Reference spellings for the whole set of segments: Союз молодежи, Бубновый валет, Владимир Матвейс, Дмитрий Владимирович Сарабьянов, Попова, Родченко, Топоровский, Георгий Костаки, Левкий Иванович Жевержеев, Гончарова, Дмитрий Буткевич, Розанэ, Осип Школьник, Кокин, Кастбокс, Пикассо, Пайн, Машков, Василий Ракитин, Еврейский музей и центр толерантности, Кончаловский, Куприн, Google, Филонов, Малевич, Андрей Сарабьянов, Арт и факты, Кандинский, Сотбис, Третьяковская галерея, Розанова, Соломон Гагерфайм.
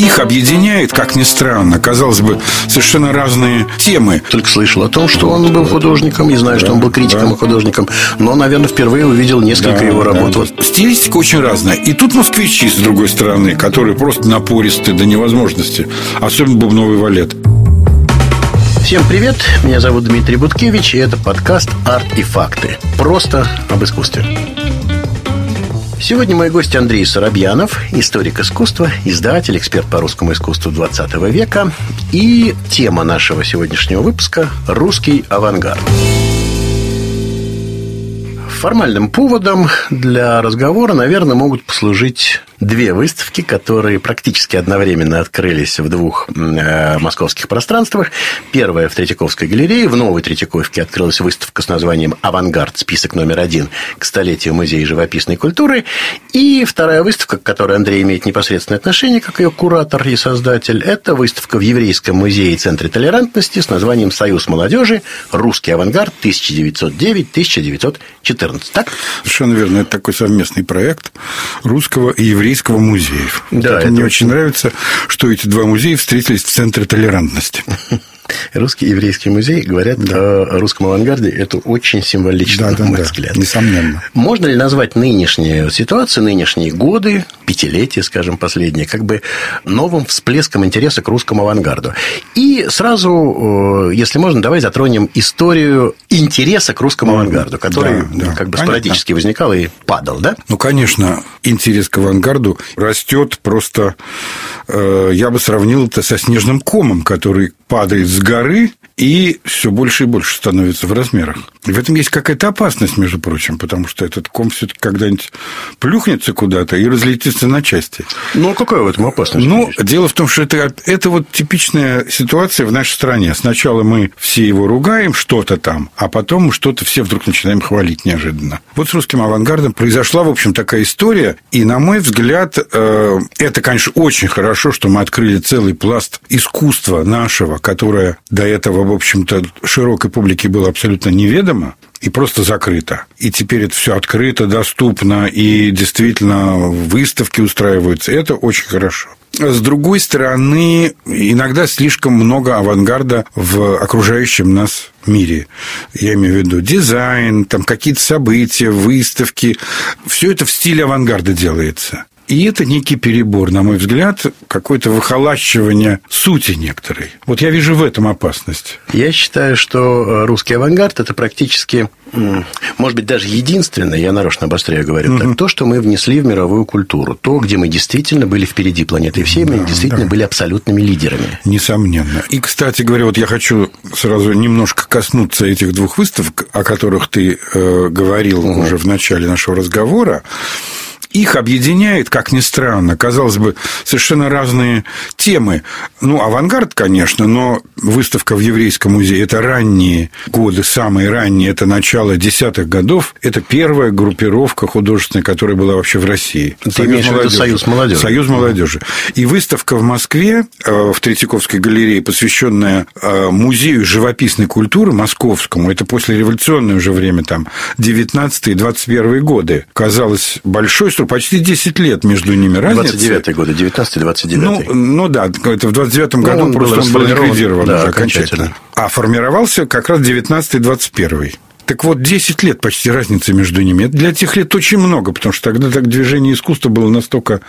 их объединяет, как ни странно, казалось бы, совершенно разные темы. Только слышал о том, что он был художником, не знаю, что он был критиком и художником, но, наверное, впервые увидел несколько его работ. Вот. Стилистика очень разная. И тут москвичи, с другой стороны, которые просто напористы до невозможности, особенно бубновый валет. Всем привет, меня зовут Дмитрий Буткевич, и это подкаст «Арт и факты». Просто об искусстве. Сегодня мой гость Андрей Сарабьянов, историк искусства, издатель, эксперт по русскому искусству 20 века. И тема нашего сегодняшнего выпуска – «Русский авангард». Формальным поводом для разговора, наверное, могут послужить две выставки, которые практически одновременно открылись в двух московских пространствах. Первая в Третьяковской галерее. В новой Третьяковке открылась выставка с названием «Авангард. Список номер 1 к столетию музея живописной культуры». И вторая выставка, к которой Андрей имеет непосредственное отношение, как ее куратор и создатель, это выставка в Еврейском музее и центре толерантности с названием «Союз молодежи. Русский авангард 1909-1914». Так? Совершенно верно. Это такой совместный проект русского и еврейского музеев. Да, вот это мне очень нравится, что эти два музея встретились в центре толерантности. Русский и еврейский музей говорят о русском авангарде. Это очень символично, на мой взгляд. Несомненно. Можно ли назвать нынешнюю ситуацию, нынешние годы, пятилетие, скажем, последнее, как бы новым всплеском интереса к русскому авангарду? И сразу, если можно, давай затронем историю интереса к русскому авангарду, который как бы спорадически возникал и падал, да? Ну, конечно, интерес к авангарду растет просто... Я бы сравнил это со снежным комом, который падает с горы и все больше и больше становится в размерах. И в этом есть какая-то опасность, между прочим, потому что этот ком все-таки когда-нибудь плюхнется куда-то и разлетится на части. Ну, какая в этом опасность? Ну, дело в том, что это вот типичная ситуация в нашей стране. Сначала мы все его ругаем, что-то там, а потом что-то все вдруг начинаем хвалить неожиданно. Вот с русским авангардом произошла, в общем, такая история, и, на мой взгляд, это, конечно, очень хорошо, что мы открыли целый пласт искусства нашего, которое до этого, в общем-то, широкой публике было абсолютно неведомо и просто закрыто. И теперь это все открыто, доступно, и действительно выставки устраиваются. Это очень хорошо. С другой стороны, иногда слишком много авангарда в окружающем нас мире. Я имею в виду дизайн, там какие-то события, выставки. Все это в стиле авангарда делается. И это некий перебор, на мой взгляд, какое-то выхолащивание сути некоторой. Вот я вижу в этом опасность. Я считаю, что русский авангард – это практически, может быть, даже единственное, я нарочно обостряю, говорю так, то, что мы внесли в мировую культуру. То, где мы действительно были впереди планеты всей, мы действительно были абсолютными лидерами. Несомненно. И, кстати говоря, вот я хочу сразу немножко коснуться этих двух выставок, о которых ты говорил уже в начале нашего разговора. Их объединяет, как ни странно, казалось бы, совершенно разные темы. Ну, авангард, конечно, но выставка в Еврейском музее – это ранние годы, самые ранние, это начало 10-х годов. Это первая группировка художественная, которая была вообще в России. Ты имеешь в виду «Союз молодежи». «Союз молодежи». И выставка в Москве, в Третьяковской галерее, посвященная музею живописной культуры московскому, это послереволюционное уже время, там, 19-е и 21-е годы, казалось большой, почти 10 лет между ними разница. 29-е годы, 19-й, 29-й. Ну, да, это в 29-м году он просто был ликвидирован уже окончательно. А формировался как раз 19-й, 21-й. Так вот, 10 лет почти разница между ними. Это для тех лет очень много, потому что тогда так движение искусства было настолько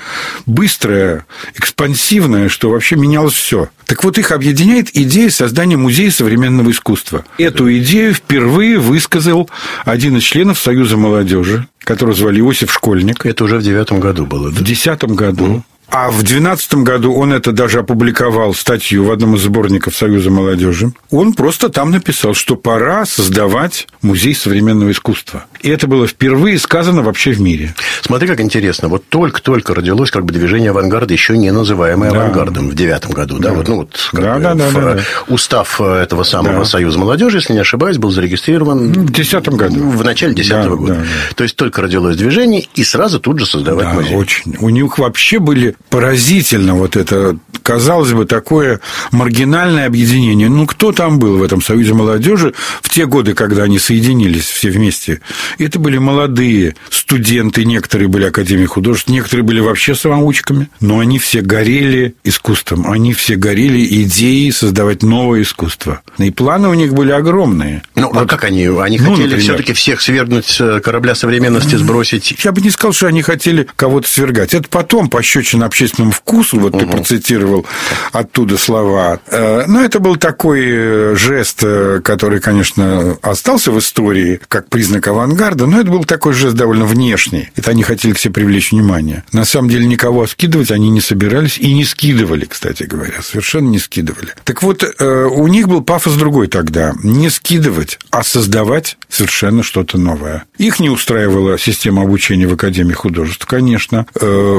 быстрое, экспансивное, что вообще менялось все. Так вот, их объединяет идея создания музея современного искусства. Эту идею впервые высказал один из членов Союза молодежи, которого звали Осип Школьник. Это уже в 2009 году было, да? В 2010 году. А в 2012 году он это даже опубликовал статью в одном из сборников Союза молодежи. Он просто там написал, что пора создавать музей современного искусства. И это было впервые сказано вообще в мире. Смотри, как интересно. Вот только-только родилось как бы движение авангарда, еще не называемое авангардом в 2009 году. Да. Да? Вот, ну, вот, устав этого самого Союза молодежи, если не ошибаюсь, был зарегистрирован в 2010 году. В начале 2010 года. Да. То есть только родилось движение, и сразу тут же создавать музей. Очень. У них вообще были... Поразительно вот это казалось бы, такое маргинальное объединение. Ну, кто там был в этом Союзе молодежи в те годы, когда они соединились все вместе? Это были молодые студенты, некоторые были академии художеств, некоторые были вообще самоучками, но они все горели искусством, они все горели идеей создавать новое искусство. И планы у них были огромные. Ну, вот. А как они? Они хотели все-таки всех свергнуть с корабля современности, сбросить? Я бы не сказал, что они хотели кого-то свергать. Это потом, пощёчина общественному вкусу, вот ты процитировал оттуда слова. Но это был такой жест, который, конечно, остался в истории как признак авангарда, но это был такой жест довольно внешний. Это они хотели к себе привлечь внимание. На самом деле, никого скидывать они не собирались и не скидывали, кстати говоря, совершенно не скидывали. Так вот, у них был пафос другой тогда. Не скидывать, а создавать совершенно что-то новое. Их не устраивала система обучения в Академии художеств, конечно.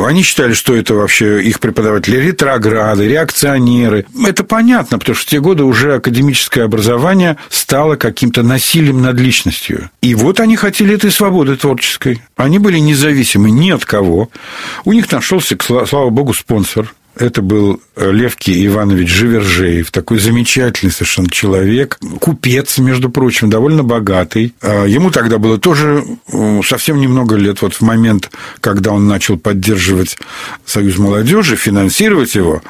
Они считали, что это вообще их преподаватели ретрограды, реакционеры. Это понятно, потому что в те годы уже академическое образование стало каким-то насилием над личностью. И вот они хотели этой свободы творческой. Они были независимы ни от кого. У них нашелся, слава богу, спонсор. Это был Левкий Иванович Жевержеев, такой замечательный совершенно человек, купец, между прочим, довольно богатый. Ему тогда было тоже совсем немного лет. Вот в момент, когда он начал поддерживать Союз молодежи, финансировать его,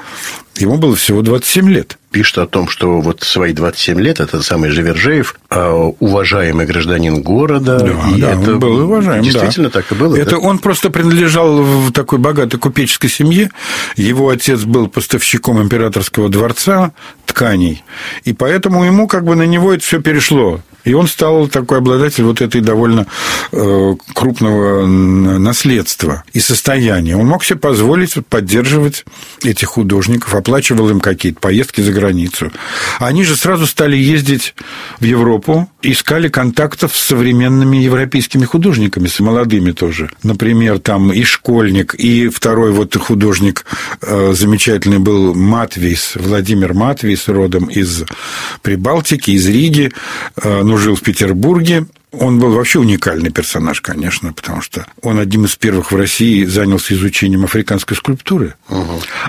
ему было всего 27 лет. Пишет о том, что вот свои 27 лет этот самый Жевержеев уважаемый гражданин города. Да, и да, это он был уважаем. Действительно, да. Так и было. Это да? Он просто принадлежал в такой богатой купеческой семье. Его отец был поставщиком императорского дворца тканей, и поэтому ему как бы на него это все перешло. И он стал такой обладатель вот этой довольно крупного наследства и состояния. Он мог себе позволить поддерживать этих художников, оплачивал им какие-то поездки за границу. Они же сразу стали ездить в Европу, искали контактов с современными европейскими художниками, с молодыми тоже. Например, там и Школьник, и второй вот художник замечательный был Матвейс, Владимир Матвейс, родом из Прибалтики, из Риги, но жил в Петербурге. Он был вообще уникальный персонаж, конечно, потому что он одним из первых в России занялся изучением африканской скульптуры.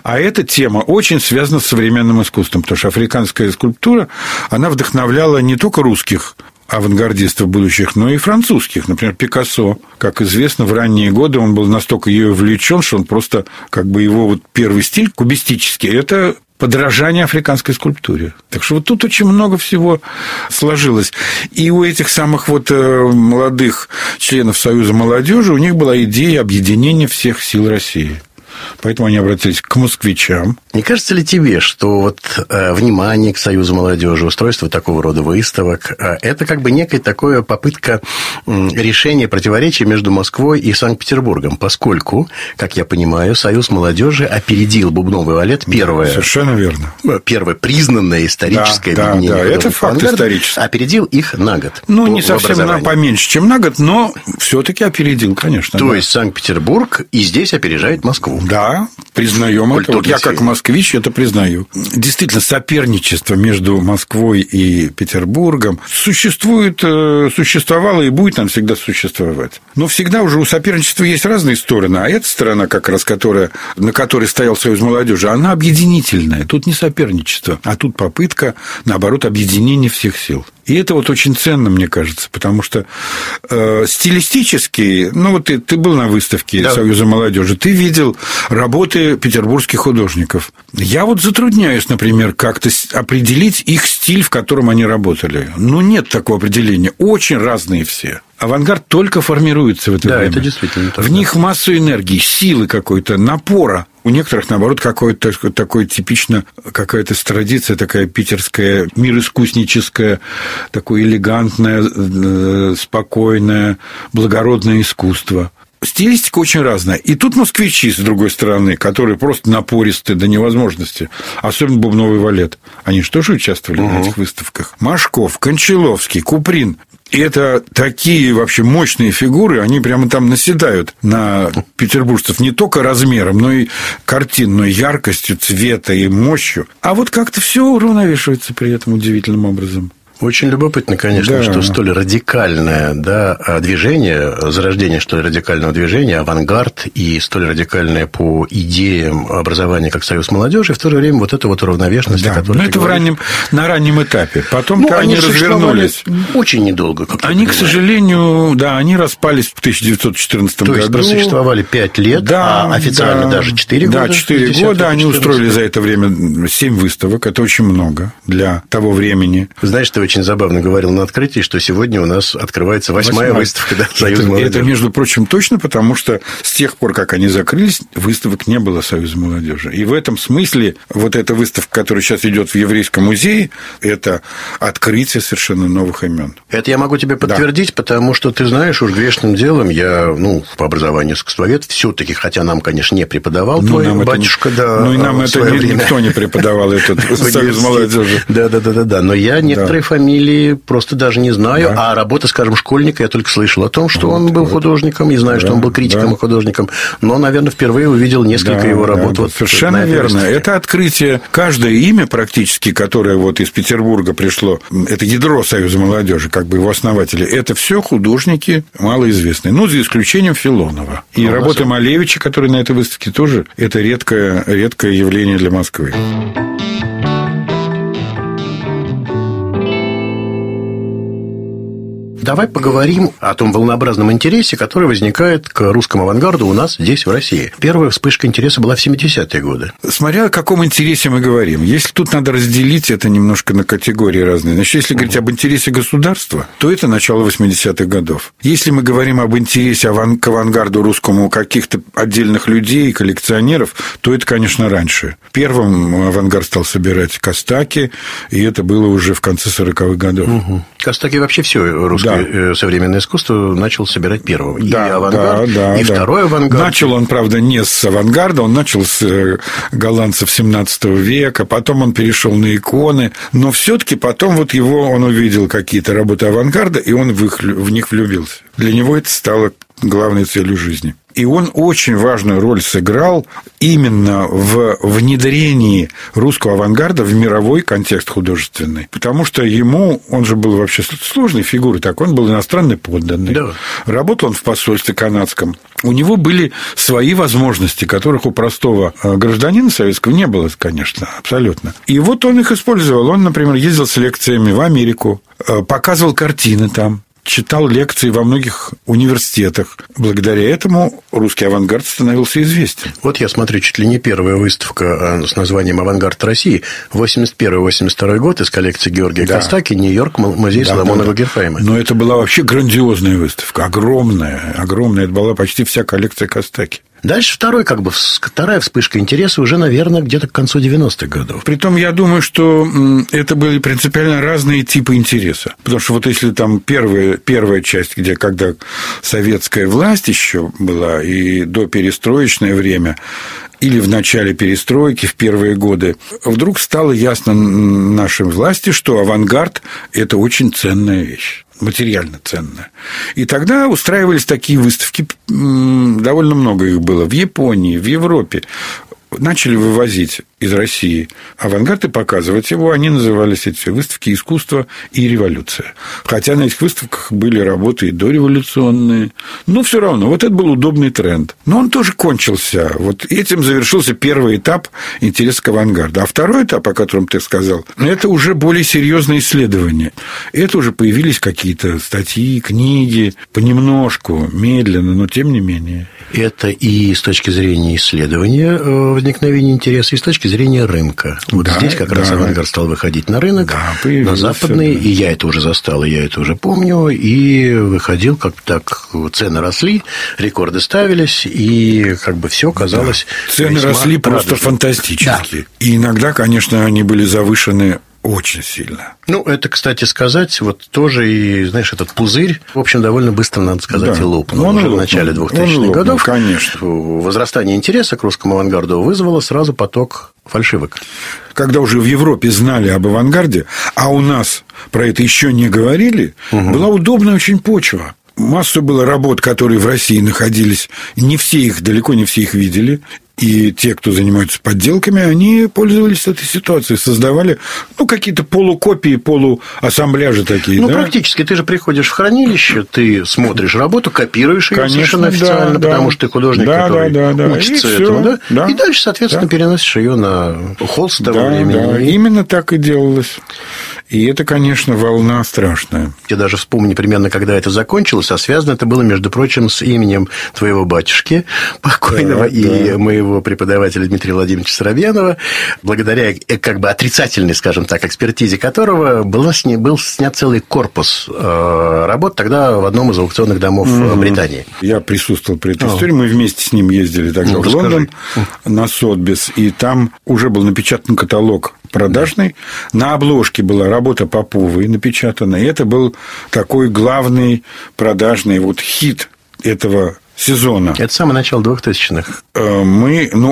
А эта тема очень связана с современным искусством, потому что африканская скульптура, она вдохновляла не только русских авангардистов будущих, но и французских. Например, Пикассо, как известно, в ранние годы он был настолько ею влечен, что он просто, как бы его вот первый стиль кубистический, это подражание африканской скульптуре. Так что вот тут очень много всего сложилось. И у этих самых вот молодых членов Союза молодежи у них была идея объединения всех сил России. Поэтому они обратились к москвичам. Не кажется ли тебе, что вот внимание к Союзу молодежи, устройство такого рода выставок, это как бы некая такая попытка решения противоречий между Москвой и Санкт-Петербургом, поскольку, как я понимаю, Союз молодежи опередил Бубновый валет, первое... Совершенно верно. Первое признанное историческое объединение. Да, это факт исторический. Опередил их на год. Ну, не совсем поменьше, чем на год, но все-таки опередил, конечно. То есть Санкт-Петербург и здесь опережает Москву. Да, признаем это. Вот я как москвич это признаю. Действительно, соперничество между Москвой и Петербургом существовало и будет нам всегда существовать. Но всегда уже у соперничества есть разные стороны. А эта сторона, как раз которая, на которой стоял Союз молодежи, она объединительная. Тут не соперничество, а тут попытка, наоборот, объединения всех сил. И это вот очень ценно, мне кажется, потому что стилистически, ну, вот ты был на выставке, да, Союза молодежи, ты видел работы петербургских художников. Я вот затрудняюсь, например, как-то определить их стиль, в котором они работали. Ну, нет такого определения. Очень разные все. Авангард только формируется в это время. Да, это действительно так. В них массу энергии, силы какой-то, напора. У некоторых, наоборот, какой-то такой типично какая-то традиция такая питерская, мироискусническая, такое элегантное, спокойное, благородное искусство. Стилистика очень разная. И тут москвичи, с другой стороны, которые просто напористы до невозможности. Особенно Бубновый валет. Они же тоже участвовали на этих выставках. Машков, Кончаловский, Куприн. И это такие вообще мощные фигуры, они прямо там наседают на петербуржцев не только размером, но и картинной яркостью, цвета и мощью. А вот как-то все уравновешивается при этом удивительным образом. Очень любопытно, конечно, да. Что столь радикальное движение, зарождение столь радикального движения, авангард и столь радикальное по идеям образования, как Союз молодежи, в то же время вот эта вот равновешность, о которой ты говоришь. На раннем этапе. Потом-то они развернулись. Очень недолго. Они, к сожалению, они распались в 1914 году. То есть просуществовали 5 лет, а официально даже 4 года. Да, 4 года. Они устроили за это время 7 выставок. Это очень много для того времени. Знаешь, ты очень забавно говорил на открытии, что сегодня у нас открывается 8-я выставка, Союза молодежи. Это, между прочим, точно, потому что с тех пор, как они закрылись, выставок не было Союза молодежи. И в этом смысле вот эта выставка, которая сейчас идет в Еврейском музее, это открытие совершенно новых имен. Это я могу тебе подтвердить, потому что, ты знаешь, уж грешным делом я, по образованию искусствовед, все-таки, хотя нам, конечно, не преподавал твой батюшка, и нам это никто не преподавал, этот Союз молодежи. Да. Но я некоторые фамилии просто даже не знаю, а работа, скажем, Школьника, я только слышал о том, что он был художником, и знаю, что он был критиком и художником, но, наверное, впервые увидел несколько его работ. Совершенно верно. Это открытие. Каждое имя практически, которое вот из Петербурга пришло, это ядро Союза молодежи, как бы его основатели, это все художники малоизвестные, за исключением Филонова. И работы Малевича, который на этой выставке тоже, это редкое явление для Москвы. Давай поговорим о том волнообразном интересе, который возникает к русскому авангарду у нас здесь, в России. Первая вспышка интереса была в 70-е годы. Смотря о каком интересе мы говорим. Если тут надо разделить это немножко на категории разные. Значит, если говорить об интересе государства, то это начало 80-х годов. Если мы говорим об интересе к авангарду русскому каких-то отдельных людей, коллекционеров, то это, конечно, раньше. Первым авангард стал собирать Костаки, и это было уже в конце 40-х годов. Костаки вообще все русское. Современное искусство начал собирать первого. И авангард, и второй авангард. Начал он, правда, не с авангарда, он начал с голландцев 17 века, потом он перешел на иконы, но все-таки потом вот его он увидел какие-то работы авангарда, и он в них влюбился. Для него это стало главной целью жизни. И он очень важную роль сыграл именно в внедрении русского авангарда в мировой контекст художественный. Потому что он же был вообще сложной фигурой, он был иностранный подданный. Да. Работал он в посольстве канадском. У него были свои возможности, которых у простого гражданина советского не было, конечно, абсолютно. И вот он их использовал. Он, например, ездил с лекциями в Америку, показывал картины там. Читал лекции во многих университетах. Благодаря этому русский авангард становился известен. Вот я смотрю, чуть ли не первая выставка с названием «Авангард России», 81-82 год, из коллекции Георгия Костаки, Нью-Йорк, музей Соломона Гагерфайма. Но это была вообще грандиозная выставка, огромная. Это была почти вся коллекция Костаки. Дальше вторая вспышка интереса уже, наверное, где-то к концу 90-х годов. Притом, я думаю, что это были принципиально разные типы интереса. Потому что вот если там первая часть, когда советская власть еще была, и доперестроечное время, или в начале перестройки, в первые годы, вдруг стало ясно нашей власти, что авангард – это очень ценная вещь. Материально ценно. И тогда устраивались такие выставки, довольно много их было, в Японии, в Европе. Начали вывозить из России авангард и показывать его. Они назывались эти выставки «Искусство и революция». Хотя на этих выставках были работы и дореволюционные. Но все равно, вот это был удобный тренд. Но он тоже кончился. Вот этим завершился первый этап интереса к авангарду. А второй этап, о котором ты сказал, это уже более серьезные исследования. Это уже появились какие-то статьи, книги, понемножку, медленно, но тем не менее. Это и с точки зрения исследования возникновения интереса, и с точки зрения рынка. Вот здесь как раз авангард стал выходить на рынок, на западный, и я это уже застал, и я это уже помню, и выходил, цены росли, рекорды ставились, и все казалось цены росли просто фантастически. Да. И иногда, конечно, они были завышены очень сильно. Это, кстати сказать, вот тоже, и, знаешь, этот пузырь, в общем, довольно быстро, надо сказать, и лопнул. Он уже в начале 2000-х годов. Конечно. Возрастание интереса к русскому авангарду вызвало сразу поток фальшивок. Когда уже в Европе знали об авангарде, а у нас про это еще не говорили, была удобная очень почва. Массу было работ, которые в России находились, не все их, далеко не все их видели, и те, кто занимаются подделками, они пользовались этой ситуацией, создавали, ну, какие-то полукопии, полуассамбляжи такие. Ну, да? Практически, ты же приходишь в хранилище, ты смотришь работу, копируешь ее совершенно официально, потому что ты художник, который учится этому, да? И дальше, соответственно, переносишь ее на холст того времени. Да, именно так и делалось. И это, конечно, волна страшная. Я даже вспомню примерно, когда это закончилось, а связано это было, между прочим, с именем твоего батюшки покойного и моего преподавателя Дмитрия Владимировича Сарабьянова, благодаря как бы отрицательной, скажем так, экспертизе которого был снят целый корпус работ тогда в одном из аукционных домов Британии. Я присутствовал при этой истории, мы вместе с ним ездили тогда в Лондон на Сотбис, и там уже был напечатан каталог продажный, на обложке была работа Поповой напечатана, и это был такой главный продажный вот хит этого сезона. Это самое начало 2000-х.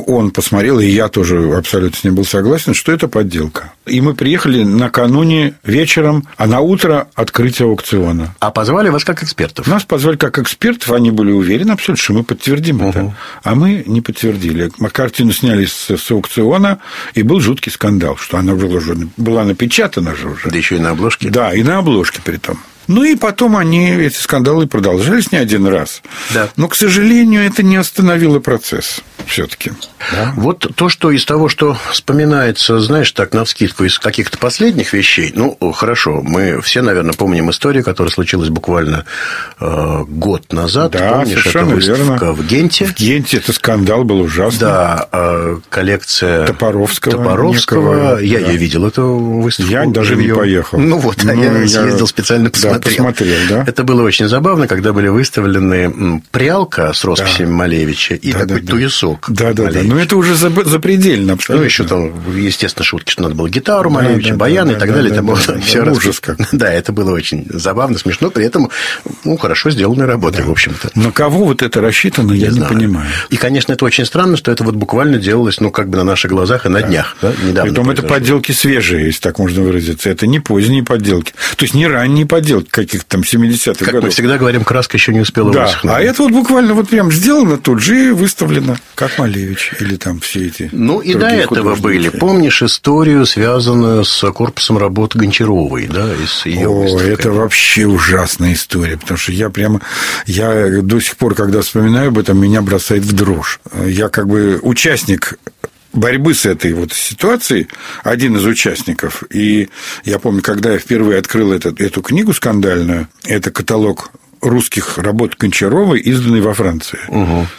Он посмотрел, и я тоже абсолютно с ним был согласен, что это подделка. И мы приехали накануне вечером, а на утро открытие аукциона. А позвали вас как экспертов? Нас позвали как экспертов, они были уверены абсолютно, что мы подтвердим это. А мы не подтвердили. Картину сняли с аукциона, и был жуткий скандал, что она была напечатана же уже. Да еще и на обложке. Да, и на обложке при том. Ну, и потом эти скандалы продолжались не один раз. Да. Но, к сожалению, это не остановило процесс все-таки. Да? Вот то, что из того, что вспоминается, знаешь, так, навскидку, из каких-то последних вещей. Ну, хорошо, мы все, наверное, помним историю, которая случилась буквально год назад. Да, помнишь, совершенно верно. В Генте. В Генте это скандал был ужасный. Да, коллекция Топоровского. Я видел эту выставку. Я даже не поехал. Ну, вот, я съездил специально посмотреть. Да, посмотрел, да. Это было очень забавно, когда были выставлены прялка с росписями Малевича и такой туесок. Да. Но это уже запредельно абсолютно. Ну, еще там, естественно, шутки, что надо было гитару Малевича, баян и так далее. Да, это было очень забавно, смешно, при этом хорошо сделанная работа, в общем-то. На кого вот это рассчитано, я не понимаю. И, конечно, это очень странно, что это вот буквально делалось, как бы на наших глазах и на днях. Притом это подделки свежие, если так можно выразиться. Это не поздние подделки. То есть, не ранние подделки каких-то там 70-х годов. Как мы всегда говорим, краска еще не успела высохнуть. А это вот буквально вот прям сделано тут же и выставлено, как Малевич или там все эти. Ну, и до этого были. Помнишь историю, связанную с корпусом работ Гончаровой, да? И с ее выставкой. Это вообще ужасная история, потому что я до сих пор, когда вспоминаю об этом, меня бросает в дрожь. Я как бы участник борьбы с этой вот ситуацией, один из участников. И я помню, когда я впервые открыл эту книгу скандальную, это каталог русских работ Гончаровой, изданный во Франции.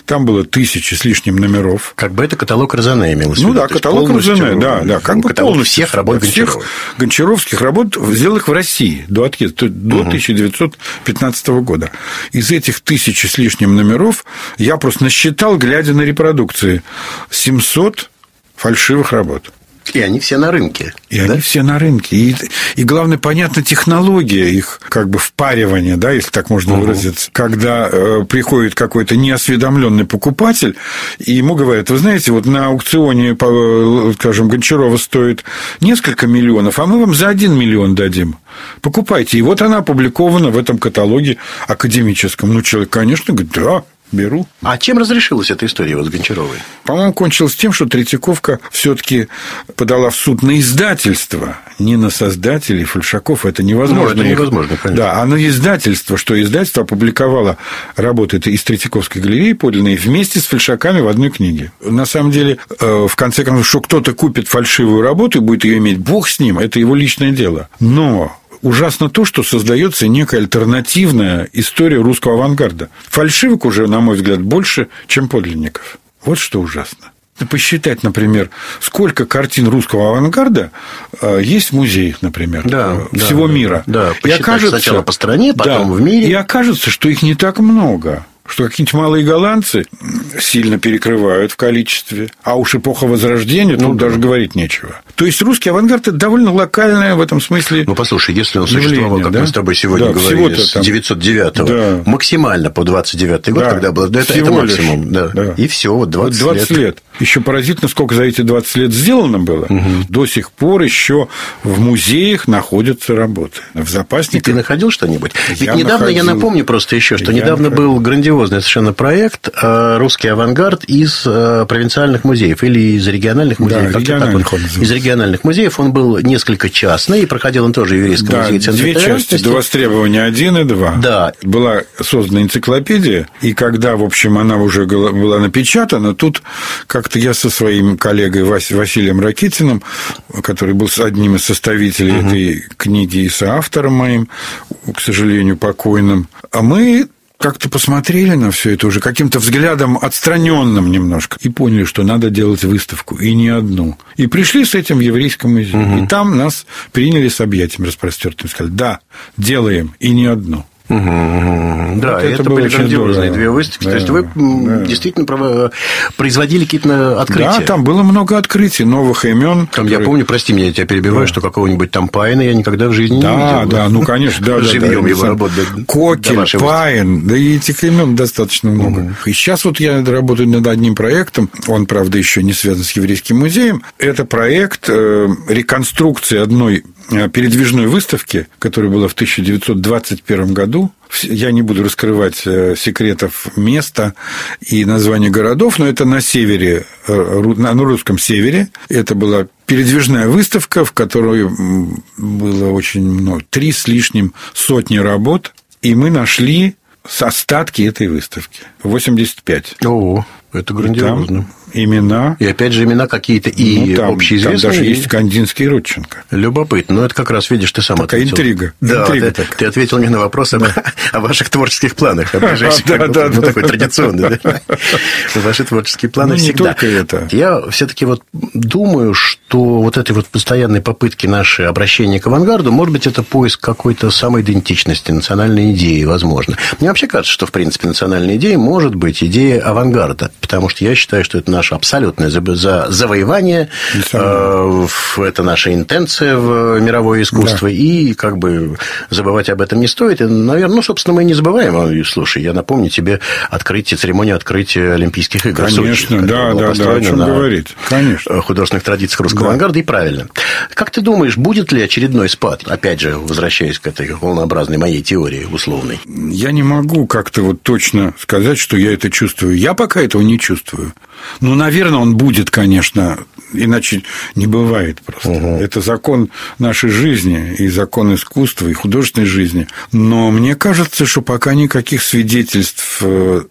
Там было 1000 с лишним номеров. Как бы это каталог Розанэ имелось в виду. Ну да, каталог Розанэ, да. Как бы каталог всех работ Гончаровой. Всех гончаровских работ, сделанных в России до отъезда, до 1915 года. Из этих 1000 с лишним номеров я просто насчитал, глядя на репродукции, 700 фальшивых работ. И они все на рынке. Они все на рынке. И главное, понятно, технология их как бы впаривания, да, если так можно выразиться. Когда приходит какой-то неосведомленный покупатель, и ему говорят: вы знаете, вот на аукционе, скажем, Гончарова стоит несколько миллионов, а мы вам за 1 миллион дадим. Покупайте. И вот она опубликована в этом каталоге академическом. Ну, человек, конечно, говорит: да. Беру. А чем разрешилась эта история с Гончаровой? По-моему, кончилось тем, что Третьяковка все-таки подала в суд на издательство, не на создателей фальшаков. Это невозможно. Ну, это невозможно, конечно. Да, а на издательство, что издательство опубликовало работы из Третьяковской галереи подлинные вместе с фальшаками в одной книге. На самом деле, в конце концов, что кто-то купит фальшивую работу и будет ее иметь, бог с ним, это его личное дело. Но ужасно то, что создается некая альтернативная история русского авангарда. Фальшивок уже, на мой взгляд, больше, чем подлинников. Вот что ужасно. Посчитать, например, сколько картин русского авангарда есть в музеях, например, всего мира. Да, посчитать сначала по стране, потом в мире. И окажется, что их не так много. Что какие-нибудь малые голландцы сильно перекрывают в количестве, а уж эпоха Возрождения, тут даже говорить нечего. То есть, русский авангард – это довольно локальное в этом смысле. Ну, послушай, если он существовал, как мы с тобой сегодня говорили, с 909-го, максимально по 29-й год, когда было, это максимум. Да. И все, вот 20 лет. Еще поразительно, сколько за эти 20 лет сделано было. До сих пор еще в музеях находятся работы, в запасниках. И ты находил что-нибудь? Ведь недавно, я напомню просто еще, что недавно был грандиозный грандиозный совершенно проект «Русский авангард» из провинциальных музеев или из региональных музеев. Да, региональных он из региональных музеев. Он был несколько частный, и проходил он тоже в Еврейском музее и центре толерантности. Две части, два востребования, 1 и 2. Да. Была создана энциклопедия, и когда, в общем, она уже была напечатана, тут как-то я со своим коллегой Василием Ракитиным, который был одним из составителей этой книги и соавтором моим, к сожалению, покойным, а мы как-то посмотрели на все это уже каким-то взглядом отстраненным немножко и поняли, что надо делать выставку, и не одну. И пришли с этим в Еврейский музей. И там нас приняли с объятиями распростертыми, сказали: да, делаем, и не одну. Да, вот это были грандиозные две выставки. То есть вы действительно производили какие-то открытия. Да, там было много открытий, новых имен. Там которые... Я помню, прости меня, я тебя перебиваю, что какого-нибудь там Пайна я никогда в жизни не видел. Да, ну конечно, да, живьем его работать. Кокин, Пайн, да и этих имен достаточно много. И сейчас вот я работаю над одним проектом. Он, правда, еще не связан с Еврейским музеем. Это проект реконструкции одной передвижной выставки, которая была в 1921 году. Я не буду раскрывать секретов места и названий городов, но это на севере, на русском севере. Это была передвижная выставка, в которой было очень много, 3 с лишним сотни работ, и мы нашли остатки этой выставки. 85. Ого, это грандиозно. Имена. И опять же, имена какие-то и общеизвестные. Там даже есть Кандинский и Родченко. Любопытно. Но это как раз, видишь, ты сам такая ответил. Интрига. Да, интрига ты ответил мне на вопрос о ваших творческих планах. Да. Такой традиционный. Ваши творческие планы всегда. Я все-таки вот думаю, что вот этой вот постоянной попытки нашей обращения к авангарду, может быть, это поиск какой-то самоидентичности, национальной идеи, возможно. Мне вообще кажется, что, в принципе, национальная идея может быть идея авангарда, потому что я считаю, что это наше абсолютное завоевание, это наша интенция в мировое искусство, и как бы забывать об этом не стоит. И, наверное, собственно, мы и не забываем. Слушай, я напомню тебе открытие, церемонию открытия Олимпийских игр. Конечно, Сочи, да, о чем говорить. Конечно. Художественных традициях русского авангарда, и правильно. Как ты думаешь, будет ли очередной спад? Опять же, возвращаясь к этой волнообразной моей теории условной. Я не могу как-то вот точно сказать, что я это чувствую. Я пока этого не чувствую. Ну, наверное, он будет, конечно, иначе не бывает просто. Это закон нашей жизни, и закон искусства, и художественной жизни. Но мне кажется, что пока никаких свидетельств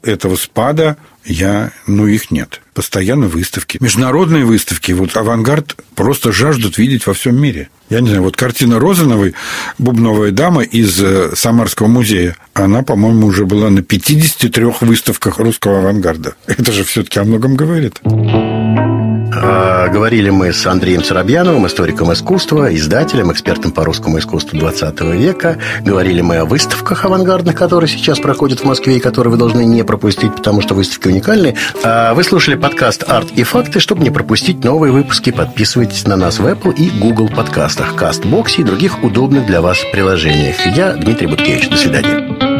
этого спада их нет. Постоянно выставки. Международные выставки. Вот авангард просто жаждут видеть во всем мире. Я не знаю, вот картина Розановой «Бубновая дама» из Самарского музея, она, по-моему, уже была на 53 выставках русского авангарда. Это же все-таки о многом говорит. Говорили мы с Андреем Сарабьяновым, историком искусства, издателем, экспертом по русскому искусству XX века. Говорили мы о выставках авангардных, которые сейчас проходят в Москве и которые вы должны не пропустить, потому что выставки уникальны. Вы слушали подкаст «Арт и факты». Чтобы не пропустить новые выпуски, подписывайтесь на нас в Apple и Google подкастах, Кастбоксе и других удобных для вас приложениях. Я Дмитрий Буткевич. До свидания.